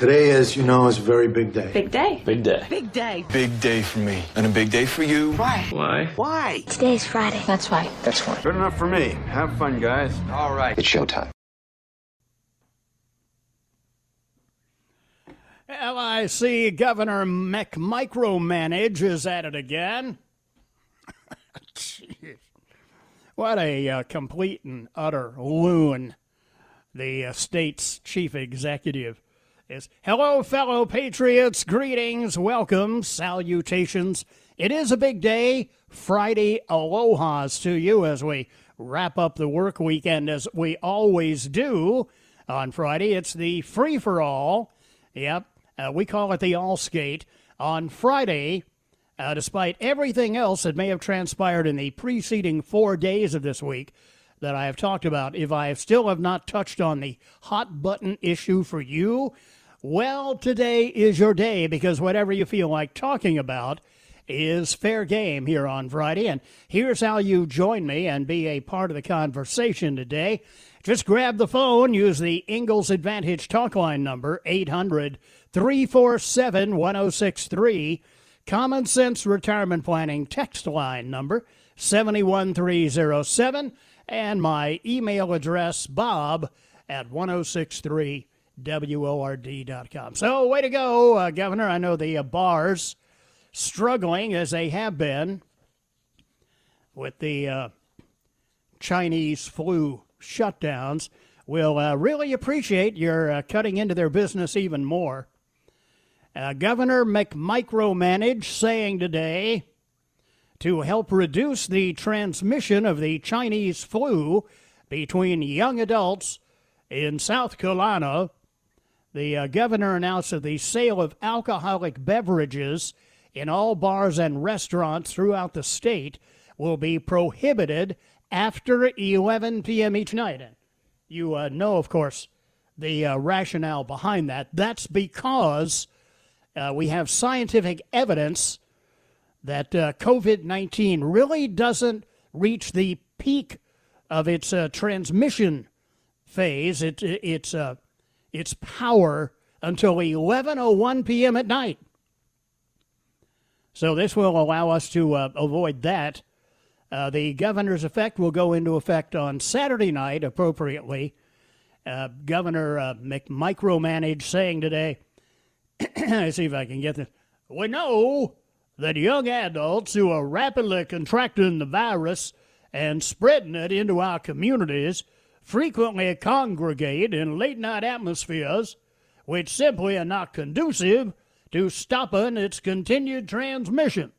Today, as you know, is a very big day. Big day. Big day. Big day. Big day for me. And a big day for you. Why? Why? Why? Today's Friday. That's why. That's why. Good enough for me. Have fun, guys. All right. It's showtime. LIC Governor McMicromanage is at it again. Jeez. What a complete and utter loon the state's chief executive is. Hello, fellow patriots. Greetings, welcome, salutations. It is a big day. Friday alohas to you as we wrap up the work weekend, as we always do on Friday. It's the free-for-all. Yep, we call it the all skate on Friday. Despite everything else that may have transpired in the preceding 4 days of this week that I have talked about, if I still have not touched on the hot button issue for you, well, today is your day, because whatever you feel like talking about is fair game here on Friday. And here's how you join me and be a part of the conversation today. Just grab the phone, use the Ingalls Advantage talk line number, 800-347-1063, Common Sense Retirement Planning text line number, 71307, and my email address, bob@1063.com. WORD.com. So, way to go, Governor. I know the bars struggling, as they have been, with the Chinese flu shutdowns. Will really appreciate your cutting into their business even more. Governor McMicromanage saying today, to help reduce the transmission of the Chinese flu between young adults in South Carolina, the governor announced that the sale of alcoholic beverages in all bars and restaurants throughout the state will be prohibited after 11 p.m. each night. And you know, of course, the rationale behind that. That's because we have scientific evidence that COVID-19 really doesn't reach the peak of its transmission phase. Its power until 11:01 p.m. at night. So this will allow us to avoid that. The governor's effect will go into effect on Saturday night, appropriately. Governor McMicromanage saying today, let's see if I can get this. We know that young adults who are rapidly contracting the virus and spreading it into our communities frequently congregate in late-night atmospheres, which simply are not conducive to stopping its continued transmission.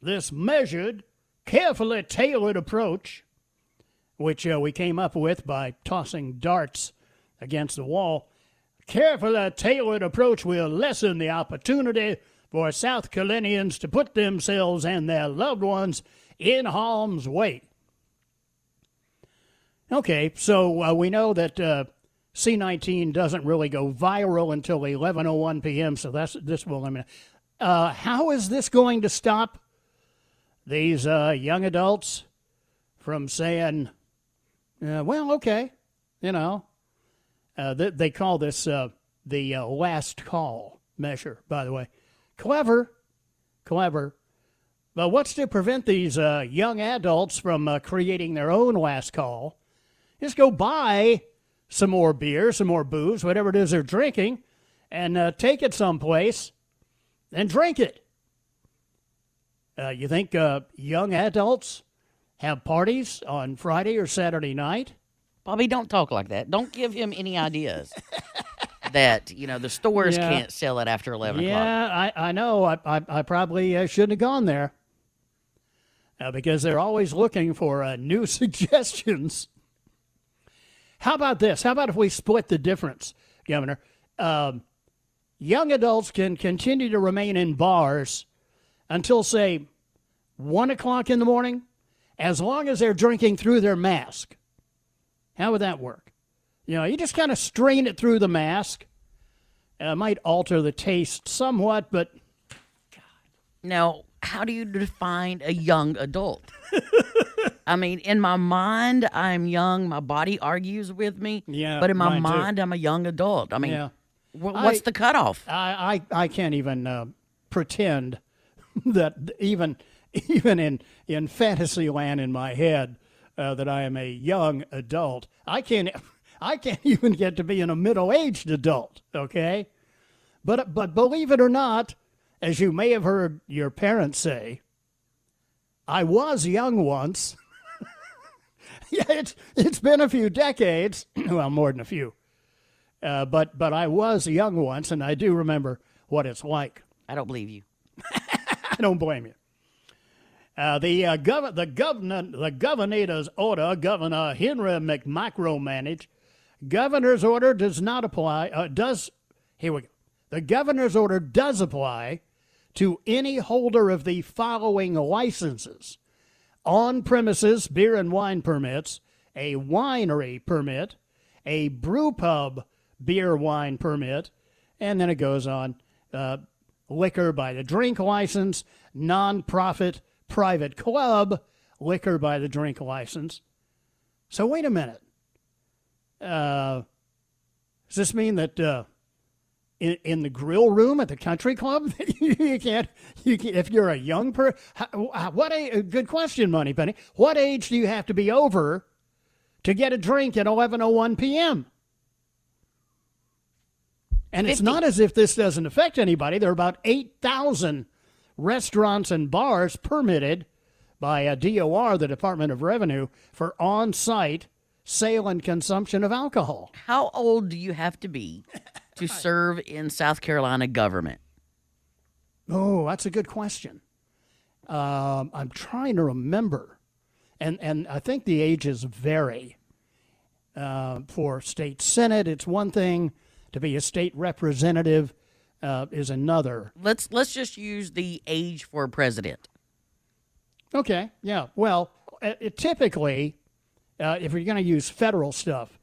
This measured, carefully tailored approach, which we came up with by tossing darts against the wall, carefully tailored approach will lessen the opportunity for South Carolinians to put themselves and their loved ones in harm's way. Okay, so we know that C-19 doesn't really go viral until 11:01 p.m., so this will eliminate. How is this going to stop these young adults from saying, well, okay, you know, they call this the last call measure, by the way. Clever, But what's to prevent these young adults from creating their own last call? Just go buy some more beer, some more booze, whatever it is they're drinking, and take it someplace and drink it. You think young adults have parties on Friday or Saturday night? Bobby, don't talk like that. Don't give him any ideas that, you know, the stores can't sell it after 11 o'clock. Yeah, I know. I probably shouldn't have gone there because they're always looking for new suggestions. How about this? How about if we split the difference, Governor? Young adults can continue to remain in bars until, say, 1 o'clock in the morning, as long as they're drinking through their mask. How would that work? You know, you just kind of strain it through the mask. It might alter the taste somewhat, but... God. Now, how do you define a young adult? I mean, in my mind, I'm young. My body argues with me. Yeah, but in my mind, too. I'm a young adult. I mean, what's the cutoff? I can't even pretend that even in fantasy land in my head that I am a young adult. I can't even get to being a middle-aged adult, okay? But believe it or not, as you may have heard your parents say, I was young once. Yeah, it's been a few decades. Well, more than a few. But I was young once, and I do remember what it's like. I don't believe you. I don't blame you. The governor's order, Governor Henry McMaster. Governor's order does not apply. The governor's order does apply to any holder of the following licenses: on-premises beer and wine permits, a winery permit, a brew pub beer wine permit, and then it goes on: liquor by the drink license, non-profit private club, liquor by the drink license. So wait a minute. Does this mean that in the grill room at the country club, you can't if you're a young person? Good question, Moneypenny. What age do you have to be over to get a drink at 11:01 p.m.? And it's not as if this doesn't affect anybody. There are about 8,000 restaurants and bars permitted by a DOR, the Department of Revenue, for on-site sale and consumption of alcohol. How old do you have to be to serve in South Carolina government? Oh, that's a good question. I'm trying to remember. And I think the ages vary. For state senate, it's one thing. To be a state representative is another. Let's just use the age for a president. Okay, yeah. Well, typically, if you're going to use federal stuff,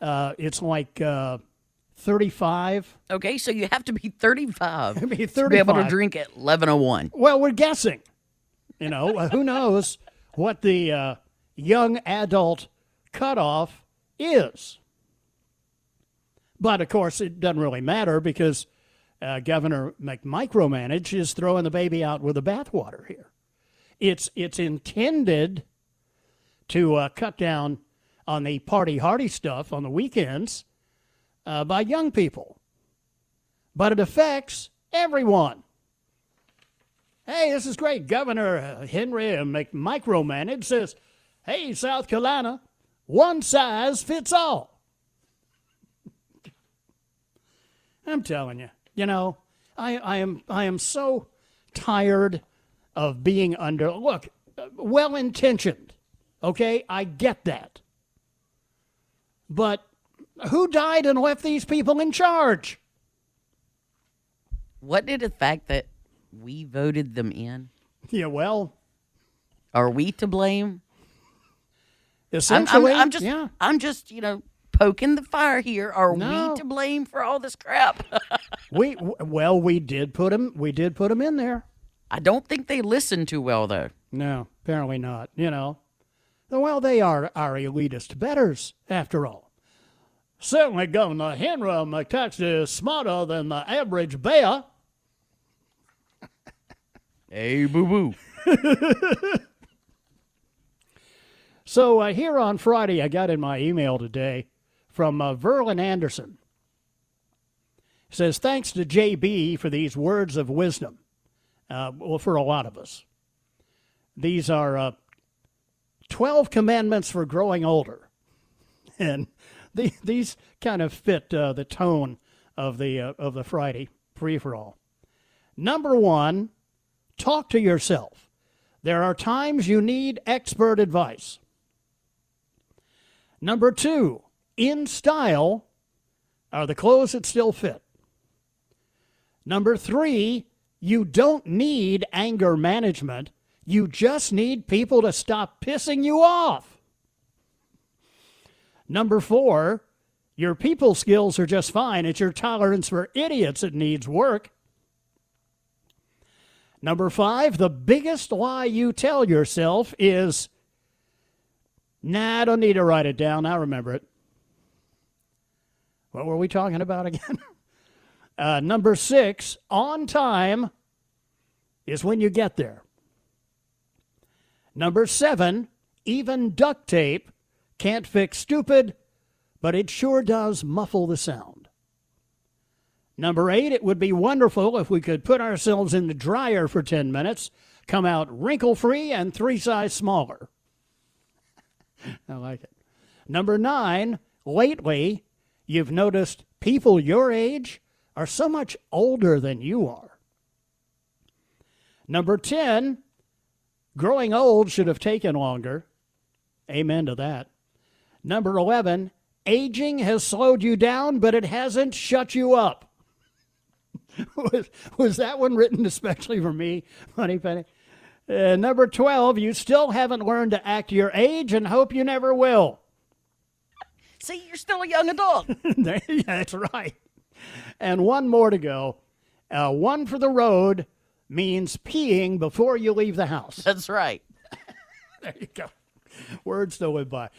it's like 35. Okay, so you have to be 35 to be able to drink at 11:01. Well, we're guessing. You know, who knows what the young adult cutoff is. But, of course, it doesn't really matter because Governor McMicromanage is throwing the baby out with the bathwater here. It's intended to cut down on the party-hardy stuff on the weekends by young people. But it affects everyone. Hey, this is great. Governor Henry McMicromanage says, hey, South Carolina, one size fits all. I'm telling you, you know, I am so tired of being under, look, well-intentioned, okay? I get that. But who died and left these people in charge? What did the fact that we voted them in? Yeah, well. Are we to blame? Essentially, I'm just, you know. Poking the fire here. Are we to blame for all this crap? We did put them in there. I don't think they listened too well, though. No, apparently not. You know, well, they are our elitist betters, after all. Certainly, Governor Henry McMaster is smarter than the average bear. Hey, boo boo. So here on Friday, I got in my email today from Verlin Anderson. It says, thanks to JB for these words of wisdom. Well, for a lot of us. These are 12 commandments for growing older. And these kind of fit the tone of the Friday free-for-all. Number one, talk to yourself. There are times you need expert advice. Number two, in style are the clothes that still fit. Number three, you don't need anger management. You just need people to stop pissing you off. Number four, your people skills are just fine. It's your tolerance for idiots that needs work. Number five, the biggest lie you tell yourself is, nah, I don't need to write it down. I remember it. What were we talking about again? Number six, on time is when you get there. Number seven, even duct tape can't fix stupid, but it sure does muffle the sound. Number eight, it would be wonderful if we could put ourselves in the dryer for 10 minutes, come out wrinkle-free and three sizes smaller. I like it. Number nine, lately you've noticed people your age are so much older than you are. Number 10, growing old should have taken longer. Amen to that. Number 11, aging has slowed you down, but it hasn't shut you up. Was that one written especially for me, Money Penny? Number 12, you still haven't learned to act your age and hope you never will. See, you're still a young adult. Yeah, that's right. And one more to go. One for the road means peeing before you leave the house. That's right. There you go. Words to live by.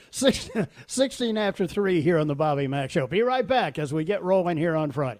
16 after 3 here on the Bobby Mack Show. Be right back as we get rolling here on Friday.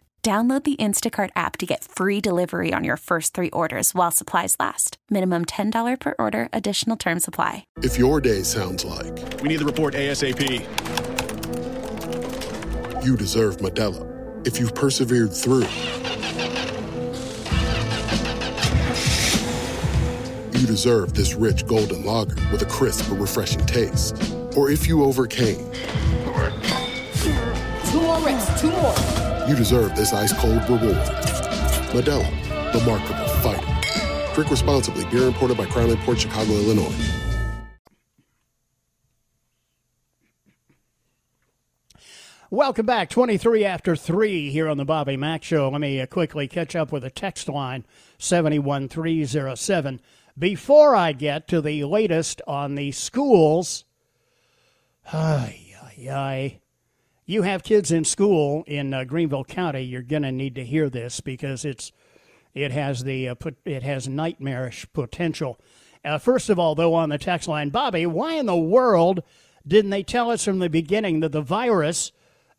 Download the Instacart app to get free delivery on your first three orders while supplies last. Minimum $10 per order. Additional terms apply. If your day sounds like... we need the report ASAP. You deserve Modelo. If you've persevered through... you deserve this rich golden lager with a crisp but refreshing taste. Or if you overcame... Two more. You deserve this ice-cold reward. Modelo, the mark of a fighter. Drink responsibly. Beer imported by Crown Port, Chicago, Illinois. Welcome back. 23 after 3 here on the Bobby Mack Show. Let me quickly catch up with a text line, 71307. Before I get to the latest on the schools, you have kids in school in Greenville County. You're gonna need to hear this because it has nightmarish potential. First of all, though, on the text line, Bobby, why in the world didn't they tell us from the beginning that the virus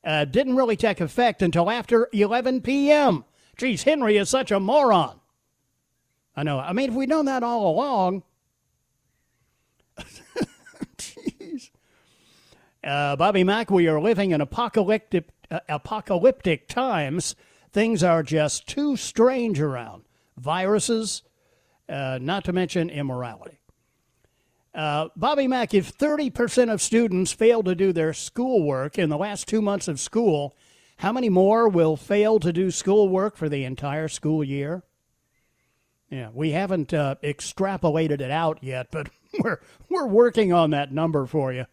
didn't really take effect until after 11 p.m.? Geez, Henry is such a moron. I know. I mean, if we'd known that all along, Bobby Mack, we are living in apocalyptic times. Things are just too strange around. Viruses, not to mention immorality. Bobby Mack, if 30% of students fail to do their schoolwork in the last 2 months of school, how many more will fail to do schoolwork for the entire school year? Yeah, we haven't extrapolated it out yet, but we're working on that number for you.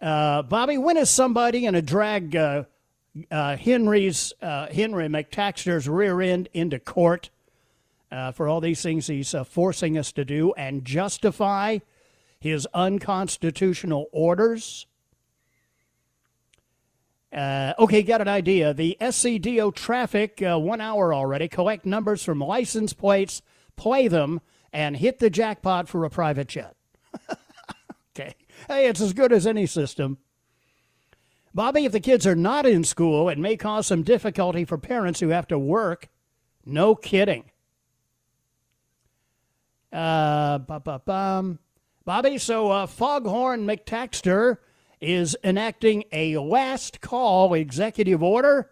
Bobby, when is somebody in a drag Henry McMaster's rear end into court for all these things he's forcing us to do and justify his unconstitutional orders? Okay, got an idea. The SCDO traffic, 1 hour already. Collect numbers from license plates, play them, and hit the jackpot for a private jet. Okay. Hey, it's as good as any system. Bobby, if the kids are not in school, it may cause some difficulty for parents who have to work. No kidding. Bobby, so Foghorn McMaster is enacting a last call executive order.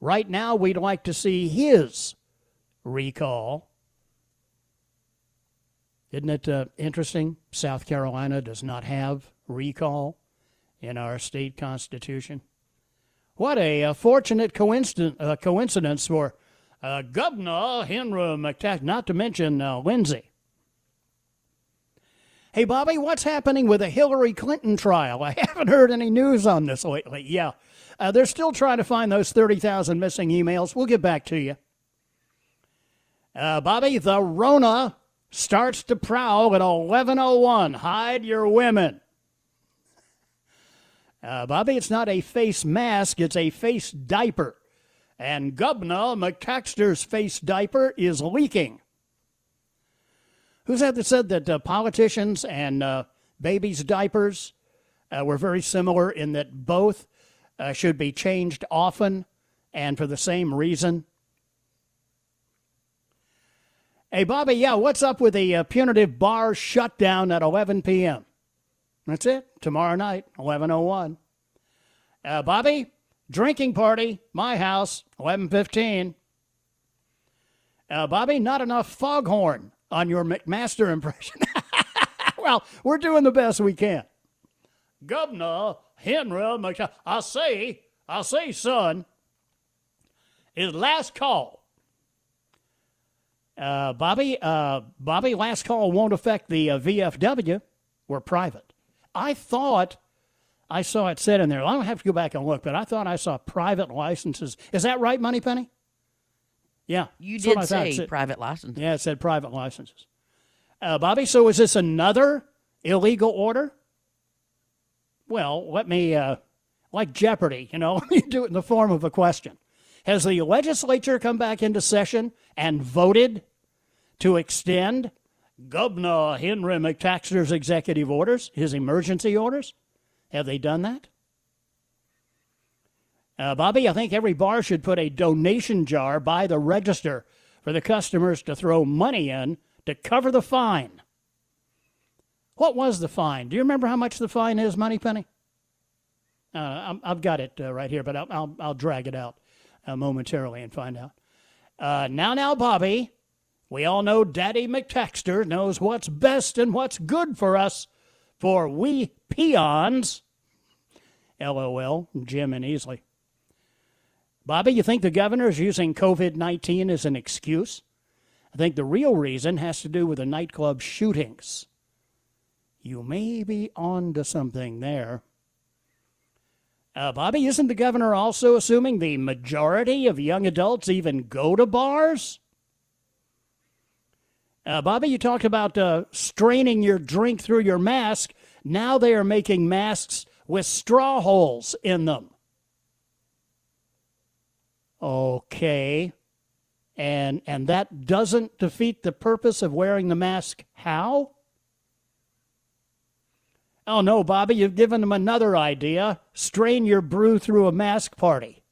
Right now, we'd like to see his recall. Isn't it interesting? South Carolina does not have recall in our state constitution. What a fortunate coincidence for Governor Henry McMaster, not to mention Lindsay. Hey, Bobby, what's happening with the Hillary Clinton trial? I haven't heard any news on this lately. Yeah, they're still trying to find those 30,000 missing emails. We'll get back to you. Bobby, the Rona starts to prowl at 11:01. Hide your women. Bobby, it's not a face mask. It's a face diaper. And Governor McMaster's face diaper is leaking. Who's that said that politicians and babies' diapers were very similar in that both should be changed often and for the same reason? Hey, Bobby, yeah, what's up with the punitive bar shutdown at 11 p.m.? That's it. Tomorrow night, 11:01. Bobby, drinking party, my house, 11:15. Bobby, not enough foghorn on your McMaster impression. Well, we're doing the best we can. Governor Henry McMaster, I say, son, is last call. Bobby, last call won't affect the VFW. We're private. I thought I saw it said in there. I don't have to go back and look, but I thought I saw private licenses. Is that right, Moneypenny? Yeah, you did say private licenses. Yeah, it said private licenses. Bobby, so is this another illegal order? Well, let me, like Jeopardy, you know, you do it in the form of a question. Has the legislature come back into session and voted to extend Governor Henry McMaster's executive orders, his emergency orders? Have they done that? Bobby, I think every bar should put a donation jar by the register for the customers to throw money in to cover the fine. What was the fine? Do you remember how much the fine is, Moneypenny? I've got it right here, but I'll drag it out momentarily and find out. Now, Bobby, we all know Daddy McMaster knows what's best and what's good for us, for we peons. LOL, Jim and Easley. Bobby, you think the governor is using COVID-19 as an excuse? I think the real reason has to do with the nightclub shootings. You may be on to something there. Bobby, isn't the governor also assuming the majority of young adults even go to bars? Bobby, you talked about straining your drink through your mask. Now they are making masks with straw holes in them. Okay, and that doesn't defeat the purpose of wearing the mask. How? Oh, no, Bobby, you've given them another idea. Strain your brew through a mask party.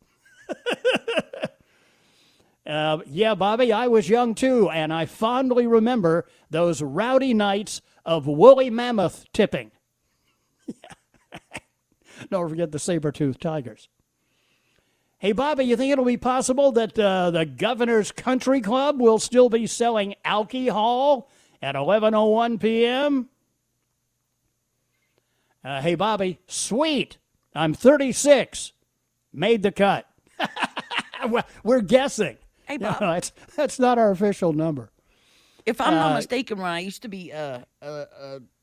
Yeah, Bobby, I was young, too, and I fondly remember those rowdy nights of woolly mammoth tipping. Don't forget the saber-toothed tigers. Hey, Bobby, you think it'll be possible that the Governor's Country Club will still be selling alcohol at 11:01 p.m.? Hey, Bobby, sweet, I'm 36, made the cut. We're guessing. Hey, Bob. No, that's not our official number. If I'm not mistaken, Ryan, I used to be a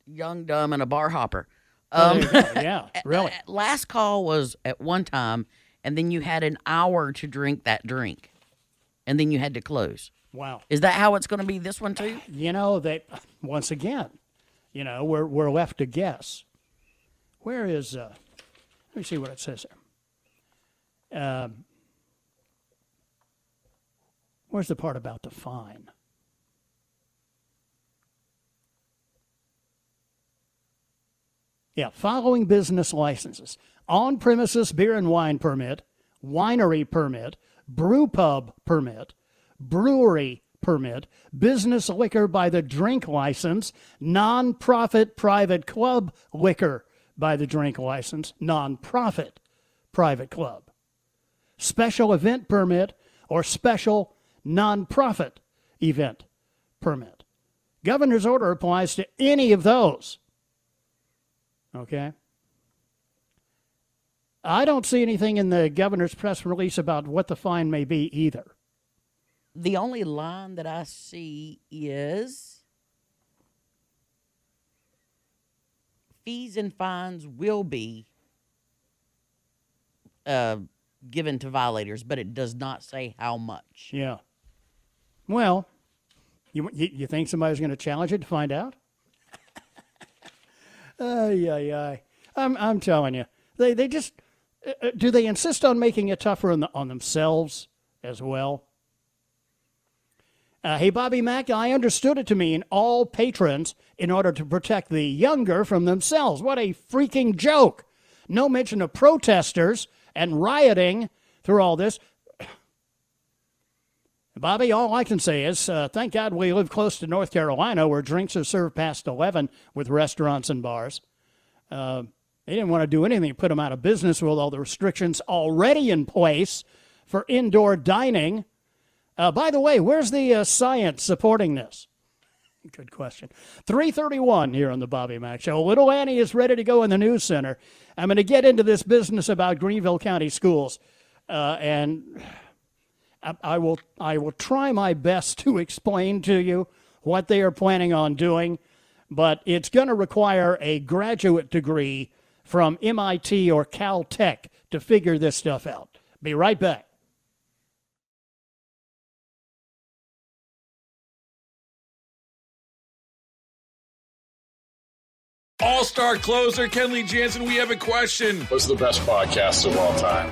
young, dumb, and a bar hopper. Yeah, really. Last call was at one time. And then you had an hour to drink that drink. And then you had to close. Wow. Is that how it's going to be this one, too? You know, once again, you know, we're left to guess. Where is, let me see what it says here. Where's the part about the fine? Yeah, following business licenses. On-premises beer and wine permit, winery permit, brew pub permit, brewery permit, business liquor by the drink license, non-profit private club liquor by the drink license, non-profit private club, special event permit, or special non-profit event permit. Governor's order applies to any of those. Okay? I don't see anything in the governor's press release about what the fine may be either. The only line that I see is fees and fines will be given to violators, but it does not say how much. Yeah. Well, you think somebody's going to challenge it to find out? I'm telling you, they just. Do they insist on making it tougher on themselves as well? Hey, Bobby Mack, I understood it to mean all patrons in order to protect the younger from themselves. What a freaking joke. No mention of protesters and rioting through all this. Bobby, all I can say is thank God we live close to North Carolina where drinks are served past 11 with restaurants and bars. They didn't want to do anything to put them out of business with all the restrictions already in place for indoor dining. By the way, where's the science supporting this? Good question. 3:31 here on the Bobby Mack Show. Little Annie is ready to go in the news center. I'm going to get into this business about Greenville County Schools, and I will try my best to explain to you what they are planning on doing, but it's going to require a graduate degree from MIT or Caltech to figure this stuff out. Be right back. All-star closer Kenley Jansen, we have a question. What's the best podcast of all time?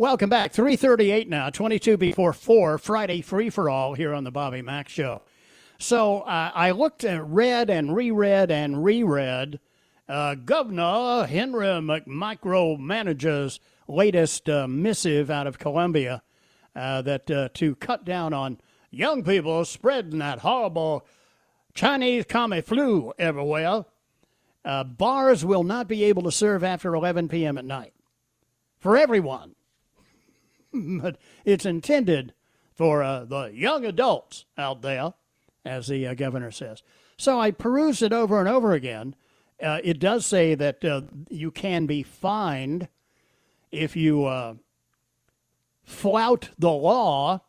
Welcome back. 3:38 now, 22 before 4, Friday free-for-all here on the Bobby Mack Show. So I looked at, read and reread and reread Governor Henry McMaster's latest missive out of Columbia that to cut down on young people spreading that horrible Chinese common flu everywhere. Bars will not be able to serve after 11 p.m. at night for everyone. But it's intended for the young adults out there, as the governor says. So I perused it over and over again. It does say that you can be fined if you flout the law,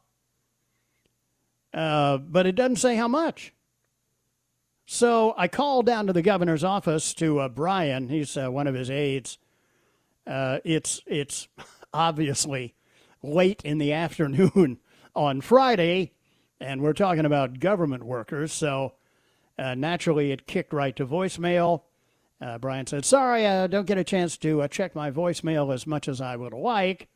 but it doesn't say how much. So I called down to the governor's office to Brian. He's one of his aides. It's obviously late in the afternoon on Friday, and we're talking about government workers, so Naturally, it kicked right to voicemail. Brian said, sorry, I don't get a chance to check my voicemail as much as I would like.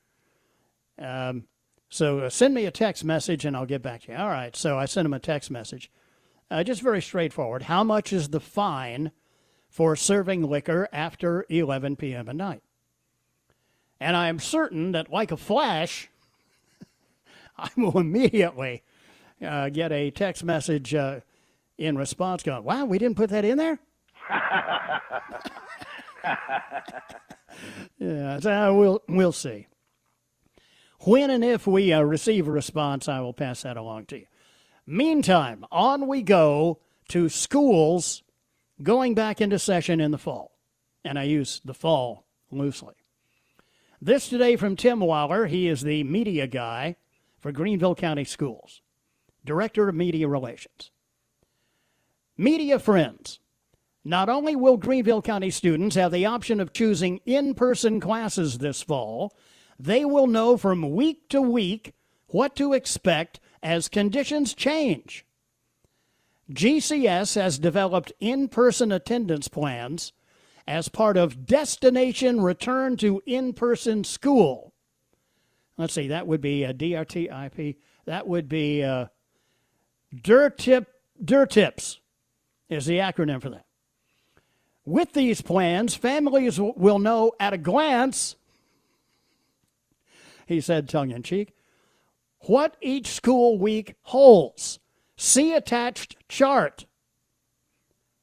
So send me a text message and I'll get back to you. All right, so I sent him a text message. Just very straightforward. How much is the fine for serving liquor after 11 p.m. at night? And I am certain that, like a flash, I will immediately get a text message in response going, wow, we didn't put that in there? Yeah, so we'll see. When and if we receive a response, I will pass that along to you. Meantime, on we go to schools going back into session in the fall. And I use the fall loosely. This today from Tim Waller. He is the media guy for Greenville County Schools, Director of Media Relations. Media friends, not only will Greenville County students have the option of choosing in-person classes this fall, they will know from week to week what to expect as conditions change. GCS has developed in-person attendance plans as part of Destination Return to In-Person School. Let's see, that would be a DRTIP. That would be DRTIPs is the acronym for that. With these plans, families will know at a glance, he said tongue-in-cheek, what each school week holds. See attached chart.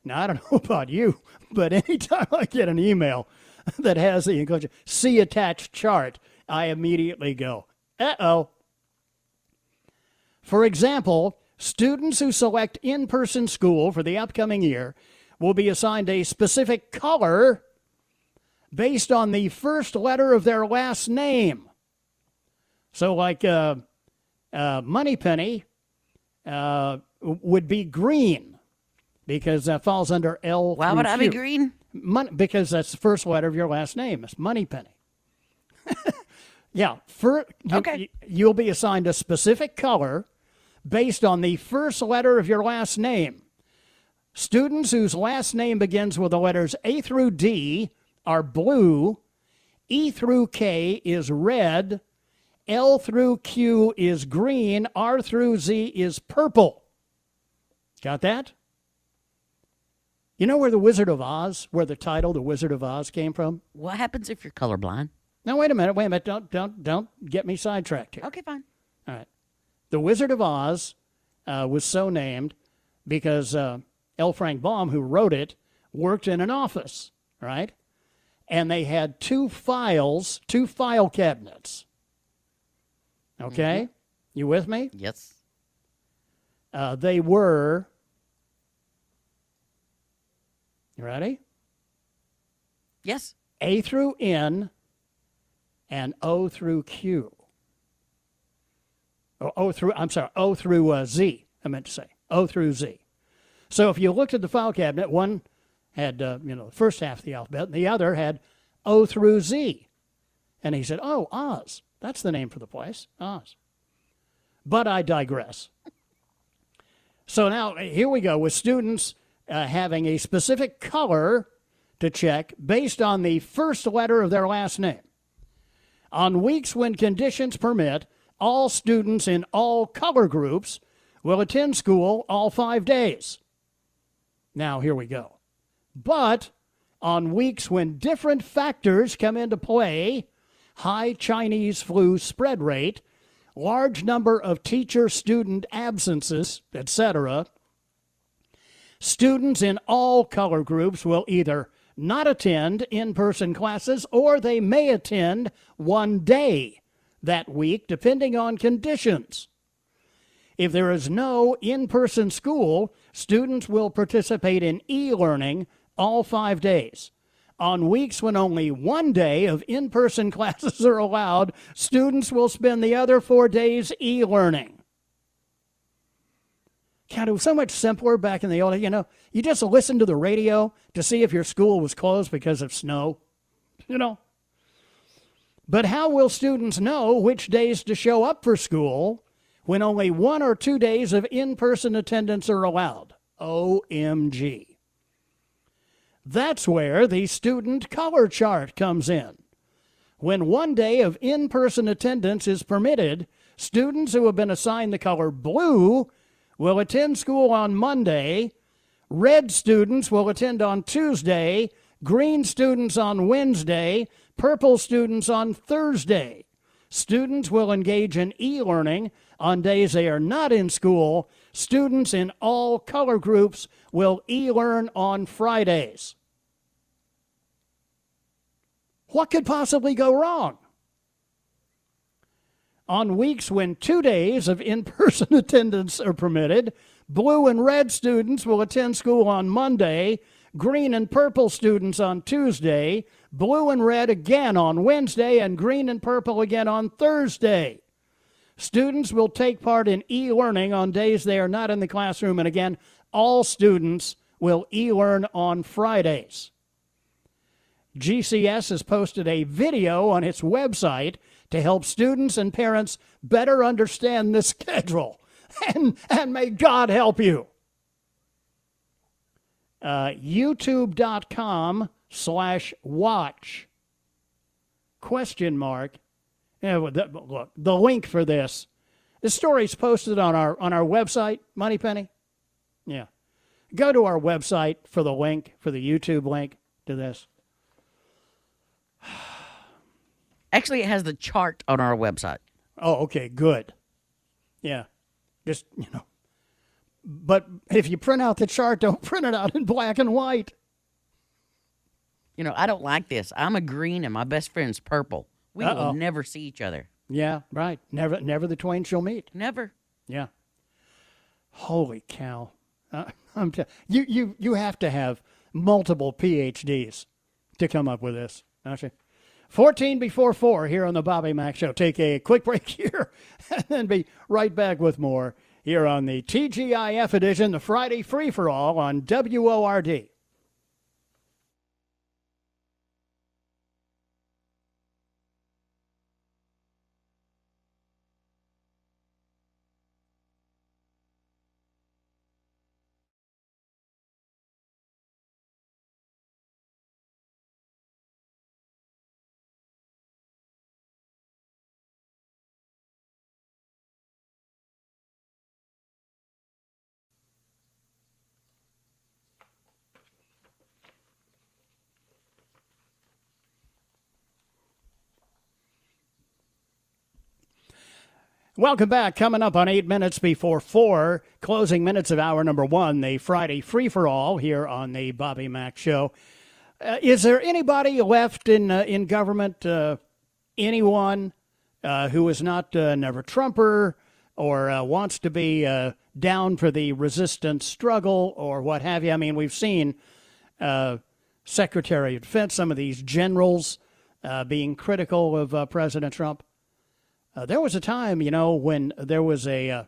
Now, I don't know about you, but anytime I get an email that has the inclusion, see attached chart, I immediately go, uh-oh. For example, students who select in-person school for the upcoming year will be assigned a specific color based on the first letter of their last name. So like Moneypenny would be green because that falls under L. Why would I be green? Because that's the first letter of your last name. It's Moneypenny. Yeah. You'll be assigned a specific color based on the first letter of your last name. Students whose last name begins with the letters A through D are blue, E through K is red, L through Q is green, R through Z is purple. Got that? You know where the Wizard of Oz, where the title The Wizard of Oz came from? What happens if you're colorblind? Now, wait a minute. Don't get me sidetracked here. Okay, fine. All right. The Wizard of Oz was so named because L. Frank Baum, who wrote it, worked in an office, right? And they had two file cabinets. Okay? Mm-hmm. You with me? Yes. They were... You ready? Yes. A through N and O through Q. O through Z, I meant to say. O through Z. So if you looked at the file cabinet, one had, the first half of the alphabet, and the other had O through Z. And he said, oh, Oz. That's the name for the place, Oz. But I digress. So now here we go with students having a specific color to check based on the first letter of their last name. On weeks when conditions permit, all students in all color groups will attend school all 5 days. Now, here we go. But on weeks when different factors come into play, high Chinese flu spread rate, large number of teacher-student absences, etc., students in all color groups will either not attend in-person classes or they may attend one day that week, depending on conditions. If there is no in-person school, students will participate in e-learning all 5 days. On weeks when only one day of in-person classes are allowed, students will spend the other 4 days e-learning. God, it was so much simpler back in the old days. You just listened to the radio to see if your school was closed because of snow, But how will students know which days to show up for school when only 1 or 2 days of in-person attendance are allowed? OMG. That's where the student color chart comes in. When one day of in-person attendance is permitted, students who have been assigned the color blue will attend school on Monday, red students will attend on Tuesday, green students on Wednesday, purple students on Thursday. Students will engage in e-learning on days they are not in school. Students in all color groups will e-learn on Fridays. What could possibly go wrong? On weeks when 2 days of in-person attendance are permitted, blue and red students will attend school on Monday, green and purple students on Tuesday, blue and red again on Wednesday, and green and purple again on Thursday. Students will take part in e-learning on days they are not in the classroom, and again, all students will e-learn on Fridays. GCS has posted a video on its website to help students and parents better understand the schedule. And may God help you. YouTube.com/watch. Question mark. Look, the link for this. This story's posted on our website, MoneyPenny. Yeah. Go to our website for the link, for the YouTube link to this. Actually, it has the chart on our website. Oh, okay, good. Yeah. Just, you know. But if you print out the chart, don't print it out in black and white. You know, I don't like this. I'm a green and my best friend's purple. We will never see each other. Yeah, right. Never the twain shall meet. Never. Yeah. Holy cow. You have to have multiple PhDs to come up with this, don't you? 14 before 4 here on the Bobby Mack Show. Take a quick break here and then be right back with more here on the TGIF edition, the Friday free-for-all on WORD. Welcome back. Coming up on 8 minutes before 4, closing minutes of hour number 1, the Friday free-for-all here on the Bobby Mack Show. Is there anybody left in government, anyone who is not never Trumper or wants to be down for the resistance struggle or what have you? I mean, we've seen Secretary of Defense, some of these generals being critical of President Trump. There was a time, you know, when there was a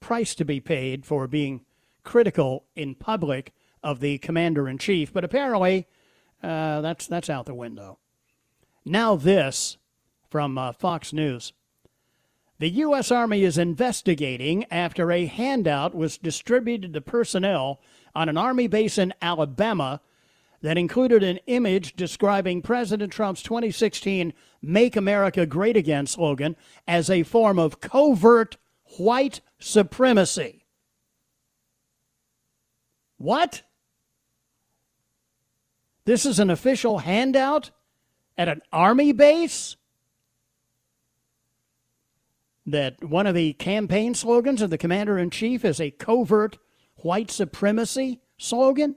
price to be paid for being critical in public of the commander-in-chief, but apparently that's out the window. Now this from Fox News. The U.S. Army is investigating after a handout was distributed to personnel on an Army base in Alabama that included an image describing President Trump's 2016 Make America Great Again slogan as a form of covert white supremacy. What? This is an official handout at an Army base? That one of the campaign slogans of the commander-in-chief is a covert white supremacy slogan?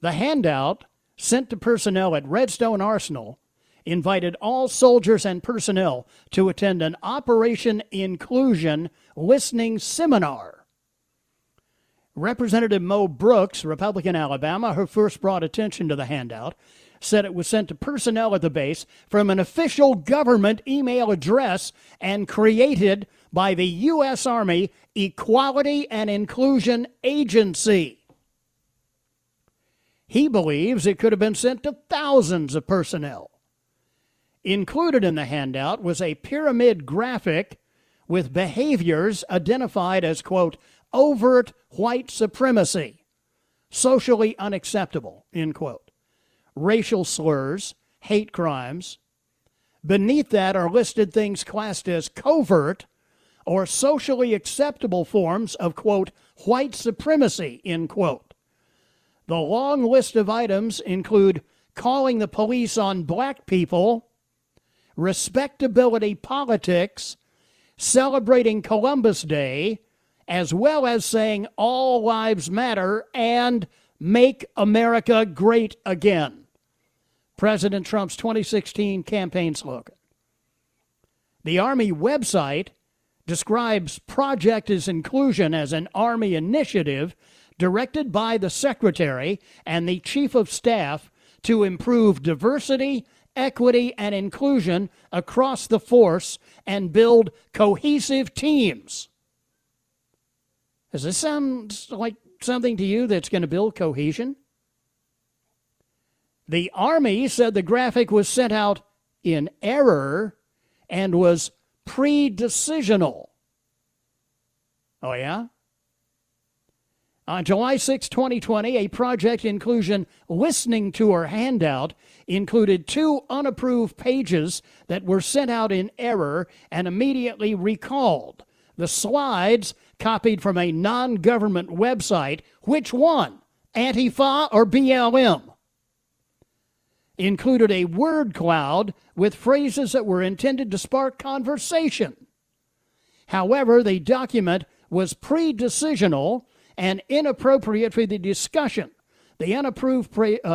The handout, sent to personnel at Redstone Arsenal, invited all soldiers and personnel to attend an Operation Inclusion Listening Seminar. Representative Mo Brooks, Republican Alabama, who first brought attention to the handout, said it was sent to personnel at the base from an official government email address and created by the U.S. Army Equality and Inclusion Agency. He believes it could have been sent to thousands of personnel. Included in the handout was a pyramid graphic with behaviors identified as, quote, overt white supremacy. Socially unacceptable, end quote. Racial slurs, hate crimes. Beneath that are listed things classed as covert or socially acceptable forms of, quote, white supremacy, end quote. The long list of items include calling the police on black people, respectability politics, celebrating Columbus Day, as well as saying all lives matter and make America great again. President Trump's 2016 campaign slogan. The Army website describes Project Inclusion as an Army initiative directed by the Secretary and the Chief of Staff to improve diversity, equity, and inclusion across the force and build cohesive teams. Does this sound like something to you that's going to build cohesion? The Army said the graphic was sent out in error and was pre-decisional. Oh, yeah? On July 6, 2020, a Project Inclusion listening tour handout included two unapproved pages that were sent out in error and immediately recalled. The slides copied from a non-government website. Which one, Antifa or BLM? Included a word cloud with phrases that were intended to spark conversation. However, the document was pre-decisional and inappropriate for the discussion. The unapproved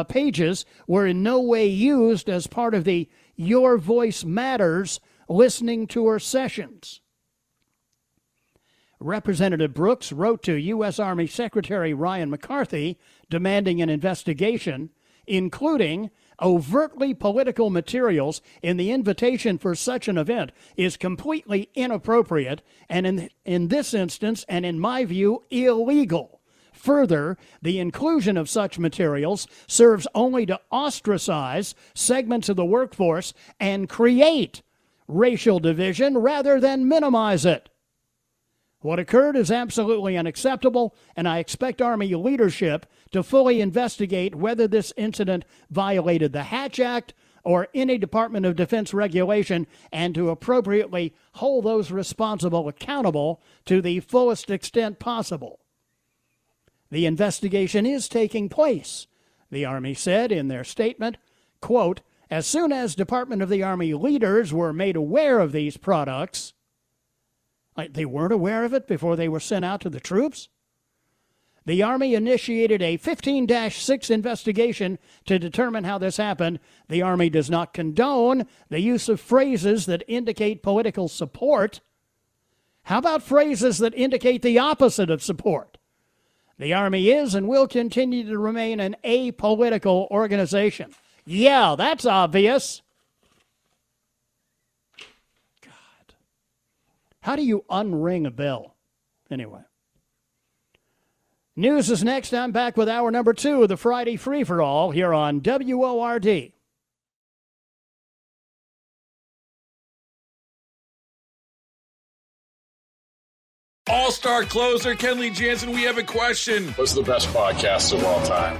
pages were in no way used as part of the Your Voice Matters listening tour sessions. Representative Brooks wrote to U.S. Army Secretary Ryan McCarthy demanding an investigation, including overtly political materials in the invitation for such an event is completely inappropriate and in this instance, and in my view, illegal. Further, the inclusion of such materials serves only to ostracize segments of the workforce and create racial division rather than minimize it. What occurred is absolutely unacceptable, and I expect Army leadership to fully investigate whether this incident violated the Hatch Act or any Department of Defense regulation and to appropriately hold those responsible accountable to the fullest extent possible. The investigation is taking place, the Army said in their statement, quote, as soon as Department of the Army leaders were made aware of these products, like they weren't aware of it before they were sent out to the troops? The Army initiated a 15-6 investigation to determine how this happened. The Army does not condone the use of phrases that indicate political support. How about phrases that indicate the opposite of support? The Army is and will continue to remain an apolitical organization. Yeah, that's obvious. How do you unring a bell? Anyway. News is next. I'm back with hour number 2 of the Friday Free For All here on WORD. All-star closer Kenley Jansen, we have a question. What's the best podcast of all time?